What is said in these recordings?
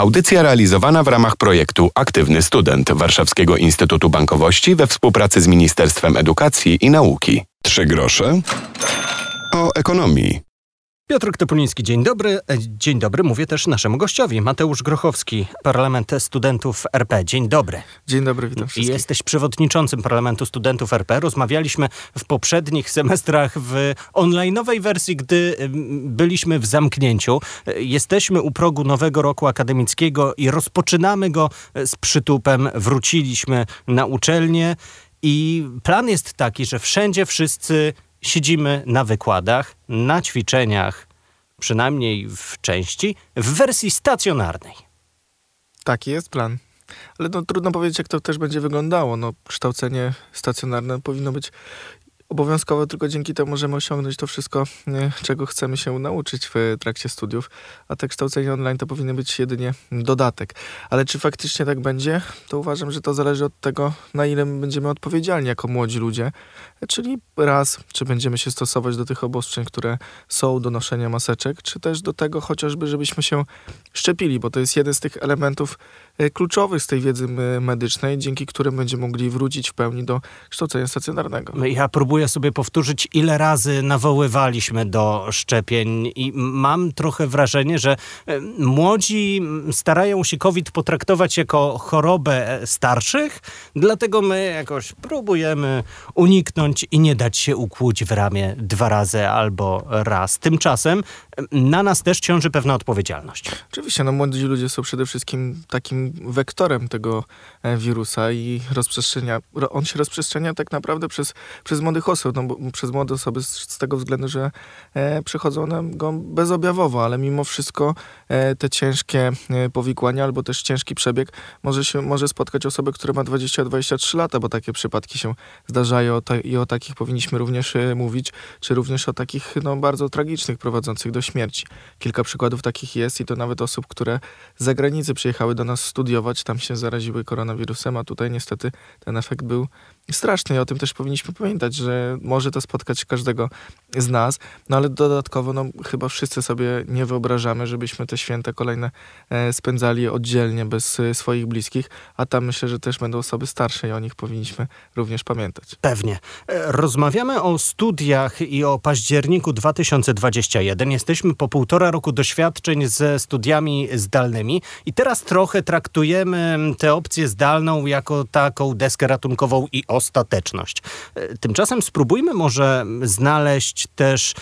Audycja realizowana w ramach projektu Aktywny Student Warszawskiego Instytutu Bankowości we współpracy z Ministerstwem Edukacji i Nauki. 3 grosze o ekonomii. Piotr Ktopuliński, dzień dobry. Dzień dobry, mówię też naszemu gościowi, Mateusz Grochowski, Parlament Studentów RP. Dzień dobry. Dzień dobry, witam wszystkich. Jesteś przewodniczącym Parlamentu Studentów RP. Rozmawialiśmy w poprzednich semestrach w online'owej wersji, gdy byliśmy w zamknięciu. Jesteśmy u progu nowego roku akademickiego i rozpoczynamy go z przytupem. Wróciliśmy na uczelnię i plan jest taki, że wszędzie wszyscy siedzimy na wykładach, na ćwiczeniach, przynajmniej w części, w wersji stacjonarnej. Taki jest plan. Ale trudno powiedzieć, jak to też będzie wyglądało. Kształcenie stacjonarne powinno być obowiązkowe, tylko dzięki temu możemy osiągnąć to wszystko, czego chcemy się nauczyć w trakcie studiów, a te kształcenie online to powinien być jedynie dodatek. Ale czy faktycznie tak będzie? To uważam, że to zależy od tego, na ile będziemy odpowiedzialni jako młodzi ludzie, czyli czy będziemy się stosować do tych obostrzeń, które są, do noszenia maseczek, czy też do tego chociażby, żebyśmy się szczepili, bo to jest jeden z tych elementów kluczowych z tej wiedzy medycznej, dzięki którym będziemy mogli wrócić w pełni do kształcenia stacjonarnego. Ja próbuję sobie powtórzyć, ile razy nawoływaliśmy do szczepień i mam trochę wrażenie, że młodzi starają się COVID potraktować jako chorobę starszych, dlatego my jakoś próbujemy uniknąć i nie dać się ukłuć w ramię 2 razy albo raz. Tymczasem na nas też ciąży pewna odpowiedzialność. Oczywiście, młodzi ludzie są przede wszystkim takim wektorem tego wirusa i on się rozprzestrzenia tak naprawdę przez młodych osób, przez młode osoby z tego względu, że przechodzą one go bezobjawowo, ale mimo wszystko te ciężkie powikłania albo też ciężki przebieg może spotkać osobę, która ma 20-23 lata, bo takie przypadki się zdarzają i o takich powinniśmy również mówić, czy również o takich bardzo tragicznych, prowadzących do śmierci. Kilka przykładów takich jest i to nawet osób, które z zagranicy przyjechały do nas studiować, tam się zaraziły koronawirusem, a tutaj niestety ten efekt był straszny i o tym też powinniśmy pamiętać, że może to spotkać każdego z nas, ale dodatkowo chyba wszyscy sobie nie wyobrażamy, żebyśmy te święta kolejne spędzali oddzielnie, bez swoich bliskich, a tam myślę, że też będą osoby starsze i o nich powinniśmy również pamiętać. Pewnie. Rozmawiamy o studiach i o październiku 2021. Jesteśmy po 1,5 roku doświadczeń ze studiami zdalnymi i teraz trochę traktujemy tę opcję zdalną jako taką deskę ratunkową i ostateczność. Tymczasem spróbujmy może znaleźć też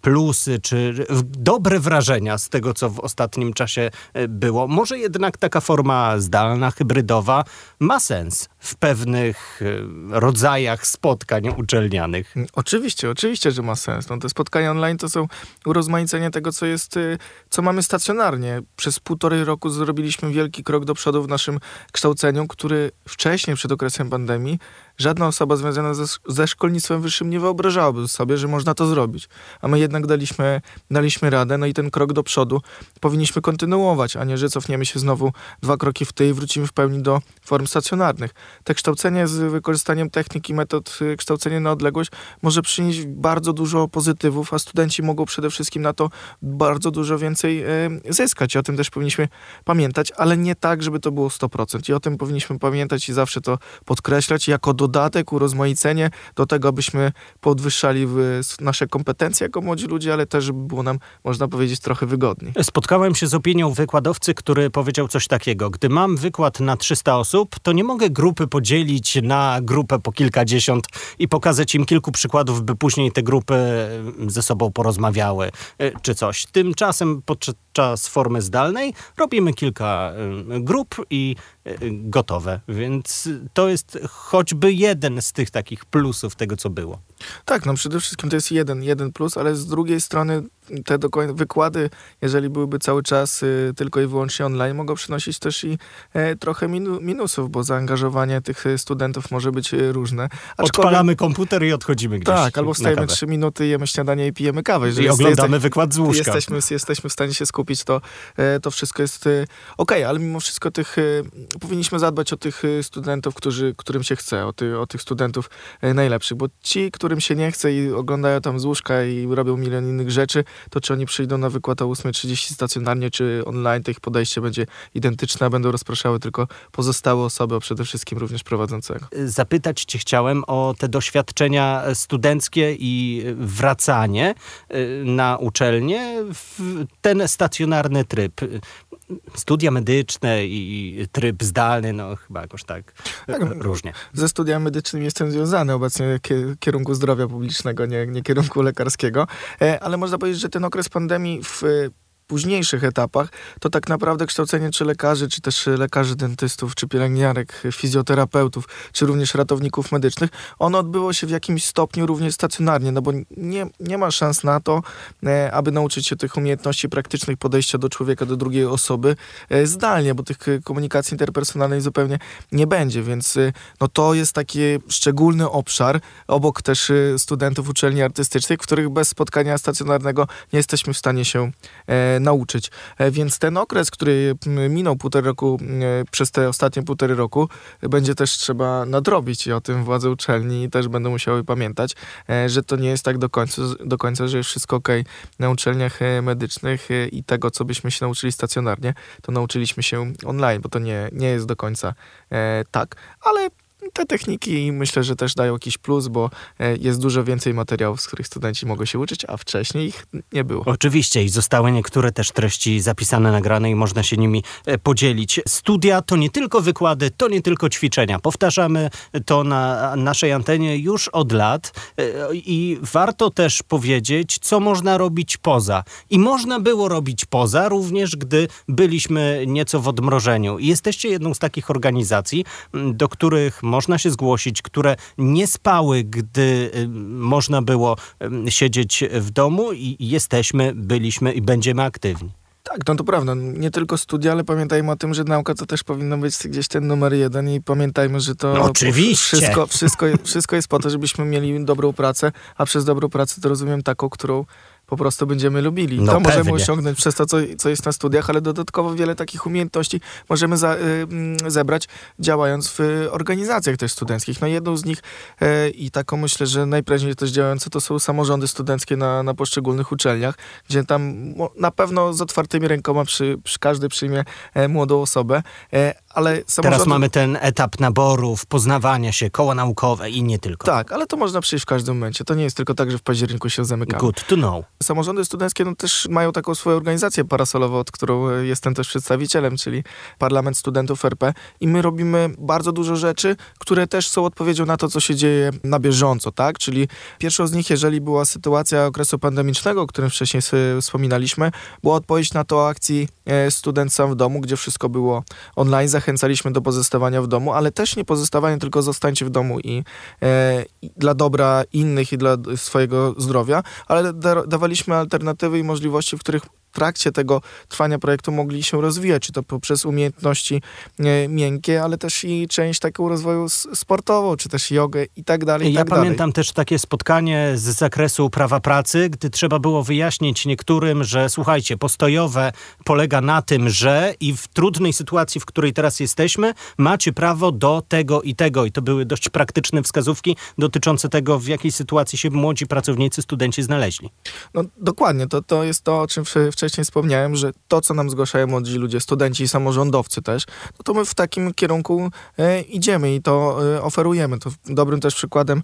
plusy czy dobre wrażenia z tego, co w ostatnim czasie było. Może jednak taka forma zdalna, hybrydowa ma sens w pewnych rodzajach spotkań uczelnianych. Oczywiście, że ma sens. Te spotkania online to są urozmaicenie tego, co mamy stacjonarnie. Przez 1,5 roku zrobiliśmy wielki krok do przodu w naszym kształceniu, który wcześniej, przed okresem pandemii, żadna osoba związana ze szkolnictwem wyższym nie wyobrażałaby sobie, że można to zrobić. A my jednak daliśmy radę, i ten krok do przodu powinniśmy kontynuować, a nie, że cofniemy się znowu 2 kroki w tył i wrócimy w pełni do form stacjonarnych. Te kształcenie z wykorzystaniem technik i metod kształcenia na odległość może przynieść bardzo dużo pozytywów, a studenci mogą przede wszystkim na to bardzo dużo więcej zyskać. I o tym też powinniśmy pamiętać, ale nie tak, żeby to było 100%. I o tym powinniśmy pamiętać i zawsze to podkreślać jako dodatek, urozmaicenie do tego, abyśmy podwyższali nasze kompetencje jako młodzi ludzie, ale też żeby było nam, można powiedzieć, trochę wygodniej. Spotkałem się z opinią wykładowcy, który powiedział coś takiego. Gdy mam wykład na 300 osób, to nie mogę grupy podzielić na grupę po kilkadziesiąt i pokazać im kilku przykładów, by później te grupy ze sobą porozmawiały czy coś. Tymczasem podczas formy zdalnej robimy kilka grup i gotowe, więc to jest choćby jeden z tych takich plusów tego, co było. Tak, przede wszystkim to jest jeden plus, ale z drugiej strony te wykłady, jeżeli byłyby cały czas tylko i wyłącznie online, mogą przynosić też i trochę minusów, bo zaangażowanie tych studentów może być różne. Odpalamy komputer i odchodzimy gdzieś. Tak, albo wstajemy 3 minuty, jemy śniadanie i pijemy kawę. Jeżeli I oglądamy wykład z łóżka. Jesteśmy w stanie się skupić, to wszystko jest okej, ale mimo wszystko powinniśmy zadbać o tych studentów, którym się chce, o tych studentów najlepszych, bo ci, którzy którym się nie chce i oglądają tam z łóżka i robią milion innych rzeczy, to czy oni przyjdą na wykład o 8:30 stacjonarnie czy online, to ich podejście będzie identyczne, będą rozpraszały tylko pozostałe osoby, a przede wszystkim również prowadzącego. Zapytać cię chciałem o te doświadczenia studenckie i wracanie na uczelnię w ten stacjonarny tryb. Studia medyczne i tryb zdalny, no chyba jakoś tak różnie. Ze studiami medycznymi jestem związany obecnie kierunku zdrowia publicznego, nie kierunku lekarskiego, ale można powiedzieć, że ten okres pandemii w późniejszych etapach, to tak naprawdę kształcenie czy lekarzy, czy też lekarzy dentystów, czy pielęgniarek, fizjoterapeutów, czy również ratowników medycznych, ono odbyło się w jakimś stopniu również stacjonarnie, no bo nie ma szans na to, aby nauczyć się tych umiejętności praktycznych podejścia do człowieka, do drugiej osoby zdalnie, bo tych komunikacji interpersonalnej zupełnie nie będzie, więc no to jest taki szczególny obszar, obok też studentów uczelni artystycznych, w których bez spotkania stacjonarnego nie jesteśmy w stanie się nauczyć. Więc ten okres, który minął przez te ostatnie 1,5 roku, będzie też trzeba nadrobić i o tym władze uczelni też będą musiały pamiętać, że to nie jest tak do końca, że jest wszystko okej na uczelniach medycznych i tego, co byśmy się nauczyli stacjonarnie, to nauczyliśmy się online, bo to nie jest do końca tak, ale te techniki myślę, że też dają jakiś plus, bo jest dużo więcej materiałów, z których studenci mogą się uczyć, a wcześniej ich nie było. Oczywiście i zostały niektóre też treści zapisane, nagrane i można się nimi podzielić. Studia to nie tylko wykłady, to nie tylko ćwiczenia. Powtarzamy to na naszej antenie już od lat i warto też powiedzieć, co można robić poza. I można było robić poza również, gdy byliśmy nieco w odmrożeniu. I jesteście jedną z takich organizacji, do których można się zgłosić, które nie spały, gdy można było siedzieć w domu i jesteśmy, byliśmy i będziemy aktywni. Tak, no to prawda. Nie tylko studia, ale pamiętajmy o tym, że nauka to też powinno być gdzieś ten numer 1 i pamiętajmy, że to wszystko jest po to, żebyśmy mieli dobrą pracę, a przez dobrą pracę to rozumiem taką, którą po prostu będziemy lubili. No to pewnie. Możemy osiągnąć przez to, co jest na studiach, ale dodatkowo wiele takich umiejętności możemy zebrać działając w organizacjach też studenckich. No jedną z nich i taką myślę, że najprężniej też działające to są samorządy studenckie na poszczególnych uczelniach, gdzie tam na pewno z otwartymi rękoma każdy przyjmie młodą osobę, ale samorządy... Teraz mamy ten etap naborów, poznawania się, koła naukowe i nie tylko. Tak, ale to można przyjść w każdym momencie. To nie jest tylko tak, że w październiku się zamykamy. Good to know. Samorządy studenckie też mają taką swoją organizację parasolową, od którą jestem też przedstawicielem, czyli Parlament Studentów RP i my robimy bardzo dużo rzeczy, które też są odpowiedzią na to, co się dzieje na bieżąco, tak? Czyli pierwszą z nich, jeżeli była sytuacja okresu pandemicznego, o którym wcześniej wspominaliśmy, była odpowiedź na to akcji Student Sam w Domu, gdzie wszystko było online, zachęcaliśmy do pozostawania w domu, ale też nie pozostawania, tylko zostańcie w domu i dla dobra innych i dla swojego zdrowia, ale dawaliśmy alternatywy i możliwości, w których w trakcie tego trwania projektu mogli się rozwijać, czy to poprzez umiejętności miękkie, ale też i część taką rozwoju sportową, czy też jogę i tak dalej. Ja pamiętam też takie spotkanie z zakresu prawa pracy, gdy trzeba było wyjaśnić niektórym, że słuchajcie, postojowe polega na tym, że i w trudnej sytuacji, w której teraz jesteśmy, macie prawo do tego i tego. I to były dość praktyczne wskazówki dotyczące tego, w jakiej sytuacji się młodzi pracownicy, studenci znaleźli. No dokładnie, to jest to, o czym wcześniej wspomniałem, że to, co nam zgłaszają młodzi ludzie, studenci i samorządowcy też, no to my w takim kierunku idziemy i to oferujemy. To dobrym też przykładem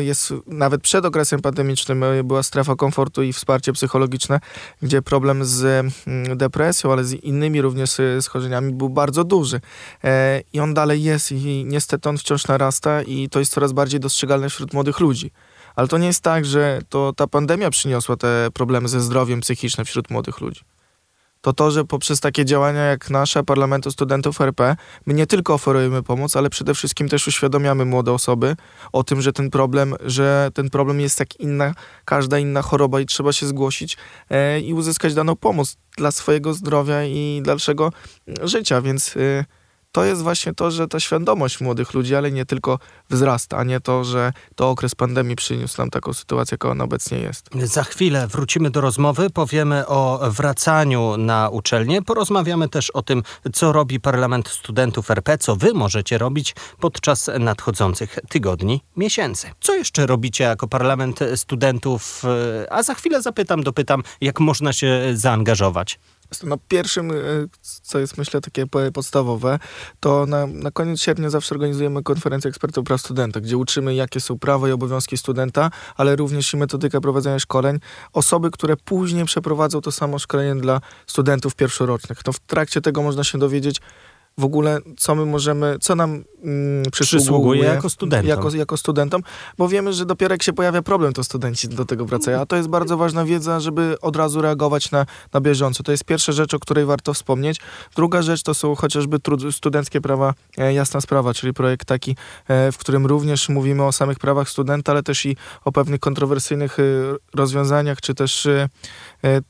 jest nawet przed okresem pandemicznym była strefa komfortu i wsparcie psychologiczne, gdzie problem z depresją, ale z innymi również schorzeniami był bardzo duży. I on dalej jest i niestety on wciąż narasta i to jest coraz bardziej dostrzegalne wśród młodych ludzi. Ale to nie jest tak, że ta pandemia przyniosła te problemy ze zdrowiem psychicznym wśród młodych ludzi. To, że poprzez takie działania jak nasze Parlamentu Studentów RP, my nie tylko oferujemy pomoc, ale przede wszystkim też uświadamiamy młode osoby o tym, że ten problem jest jak każda inna choroba i trzeba się zgłosić i uzyskać daną pomoc dla swojego zdrowia i dalszego życia, więc... to jest właśnie to, że ta świadomość młodych ludzi, ale nie tylko wzrasta, a nie to, że to okres pandemii przyniósł nam taką sytuację, jaka ona obecnie jest. Za chwilę wrócimy do rozmowy, powiemy o wracaniu na uczelnię, porozmawiamy też o tym, co robi Parlament Studentów RP, co wy możecie robić podczas nadchodzących tygodni, miesięcy. Co jeszcze robicie jako Parlament Studentów, a za chwilę dopytam, jak można się zaangażować. No pierwszym, co jest myślę takie podstawowe, to na koniec sierpnia zawsze organizujemy konferencję ekspertów praw studenta, gdzie uczymy, jakie są prawa i obowiązki studenta, ale również i metodykę prowadzenia szkoleń. Osoby, które później przeprowadzą to samo szkolenie dla studentów pierwszorocznych. To w trakcie tego można się dowiedzieć w ogóle, co my możemy, co nam przysługuje jako studentom, bo wiemy, że dopiero jak się pojawia problem, to studenci do tego wracają, a to jest bardzo ważna wiedza, żeby od razu reagować na bieżąco. To jest pierwsza rzecz, o której warto wspomnieć. Druga rzecz to są chociażby studenckie prawa, jasna sprawa, czyli projekt taki, w którym również mówimy o samych prawach studenta, ale też i o pewnych kontrowersyjnych rozwiązaniach, czy też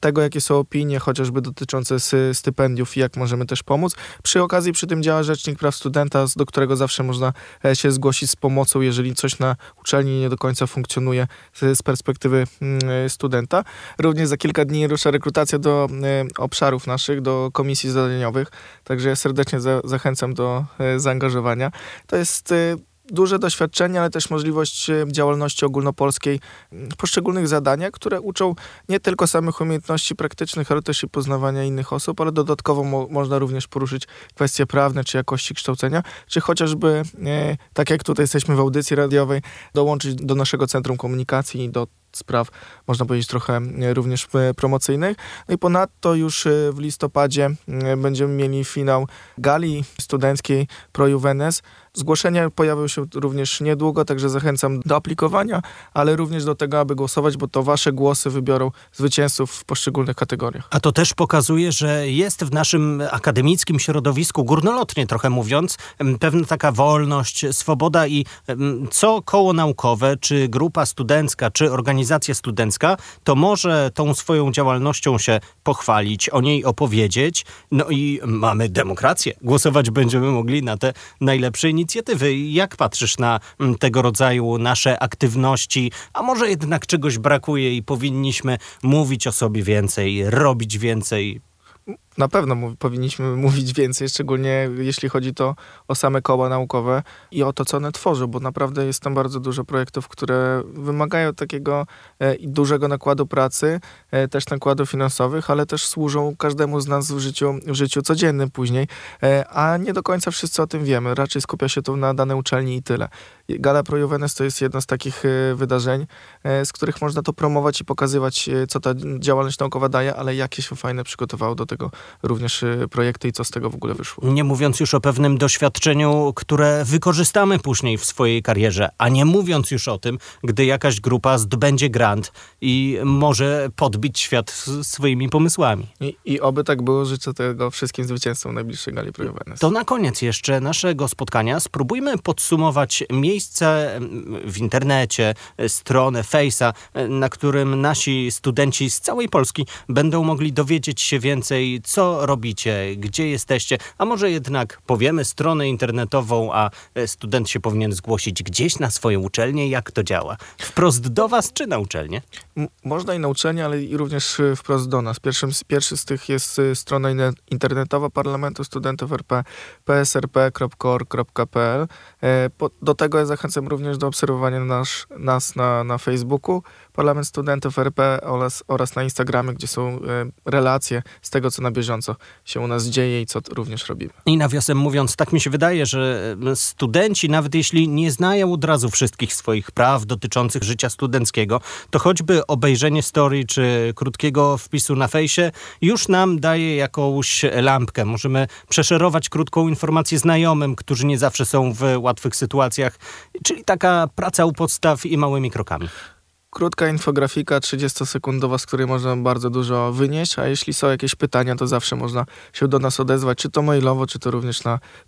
tego, jakie są opinie, chociażby dotyczące stypendiów i jak możemy też pomóc. Przy okazji przy tym działa Rzecznik Praw Studenta, do którego zawsze można się zgłosić z pomocą, jeżeli coś na uczelni nie do końca funkcjonuje z perspektywy studenta. Również za kilka dni rusza rekrutacja do obszarów naszych, do komisji zadaniowych, także ja serdecznie zachęcam do zaangażowania. To jest duże doświadczenie, ale też możliwość działalności ogólnopolskiej w poszczególnych zadaniach, które uczą nie tylko samych umiejętności praktycznych, ale też i poznawania innych osób, ale dodatkowo można również poruszyć kwestie prawne, czy jakości kształcenia, czy chociażby, tak jak tutaj jesteśmy w audycji radiowej, dołączyć do naszego Centrum Komunikacji i do spraw, można powiedzieć, trochę również promocyjnych. No i ponadto już w listopadzie będziemy mieli finał gali studenckiej Pro Juvenes. Zgłoszenia pojawią się również niedługo, także zachęcam do aplikowania, ale również do tego, aby głosować, bo to wasze głosy wybiorą zwycięzców w poszczególnych kategoriach. A to też pokazuje, że jest w naszym akademickim środowisku, górnolotnie trochę mówiąc, pewna taka wolność, swoboda i co koło naukowe, czy grupa studencka, czy organizacja studencka, to może tą swoją działalnością się pochwalić, o niej opowiedzieć. No i mamy demokrację. Głosować będziemy mogli na te najlepsze inicjatywy. Jak patrzysz na tego rodzaju nasze aktywności? A może jednak czegoś brakuje i powinniśmy mówić o sobie więcej, robić więcej? Na pewno powinniśmy mówić więcej, szczególnie jeśli chodzi to o same koła naukowe i o to, co one tworzą, bo naprawdę jest tam bardzo dużo projektów, które wymagają takiego dużego nakładu pracy, też nakładów finansowych, ale też służą każdemu z nas w życiu codziennym później, a nie do końca wszyscy o tym wiemy. Raczej skupia się to na danej uczelni i tyle. Gala Pro Juvenes to jest jedno z takich wydarzeń, z których można to promować i pokazywać, co ta działalność naukowa daje, ale jakie się fajne przygotowało do tego również projekty i co z tego w ogóle wyszło. Nie mówiąc już o pewnym doświadczeniu, które wykorzystamy później w swojej karierze, a nie mówiąc już o tym, gdy jakaś grupa zdobędzie grant i może podbić świat swoimi pomysłami. I oby tak było, życzę tego wszystkim zwycięzcom najbliższej gali Pro Juvenes. To na koniec jeszcze naszego spotkania spróbujmy podsumować miejsce w internecie, stronę Face'a, na którym nasi studenci z całej Polski będą mogli dowiedzieć się więcej, co robicie, gdzie jesteście, a może jednak powiemy stronę internetową, a student się powinien zgłosić gdzieś na swoją uczelnię, jak to działa? Wprost do was czy na uczelnię? Można i na uczelnię, ale i również wprost do nas. Pierwszy z tych jest strona internetowa Parlamentu Studentów RP, psrp.org.pl. Do tego ja zachęcam również do obserwowania nas na Facebooku, Parlament Studentów RP oraz na Instagramie, gdzie są relacje z tego, co na bieżąco się u nas dzieje i co również robimy. I nawiasem mówiąc, tak mi się wydaje, że studenci, nawet jeśli nie znają od razu wszystkich swoich praw dotyczących życia studenckiego, to choćby obejrzenie story czy krótkiego wpisu na fejsie już nam daje jakąś lampkę. Możemy przeszerować krótką informację znajomym, którzy nie zawsze są w łatwych sytuacjach, czyli taka praca u podstaw i małymi krokami. Krótka infografika, 30-sekundowa, z której można bardzo dużo wynieść, a jeśli są jakieś pytania, to zawsze można się do nas odezwać, czy to mailowo, czy to również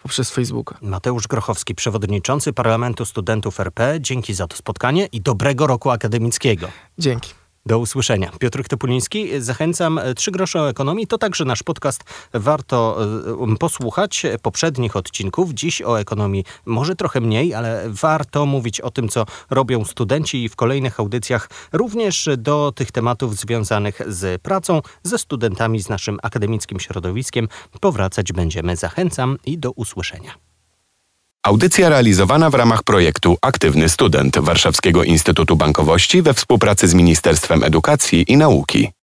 poprzez Facebooka. Mateusz Grochowski, przewodniczący Parlamentu Studentów RP. Dzięki za to spotkanie i dobrego roku akademickiego. Dzięki. Do usłyszenia. Piotr Ktopuliński, zachęcam. 3 grosze o ekonomii to także nasz podcast. Warto posłuchać poprzednich odcinków. Dziś o ekonomii może trochę mniej, ale warto mówić o tym, co robią studenci i w kolejnych audycjach również do tych tematów związanych z pracą, ze studentami, z naszym akademickim środowiskiem powracać będziemy. Zachęcam i do usłyszenia. Audycja realizowana w ramach projektu Aktywny Student Warszawskiego Instytutu Bankowości we współpracy z Ministerstwem Edukacji i Nauki.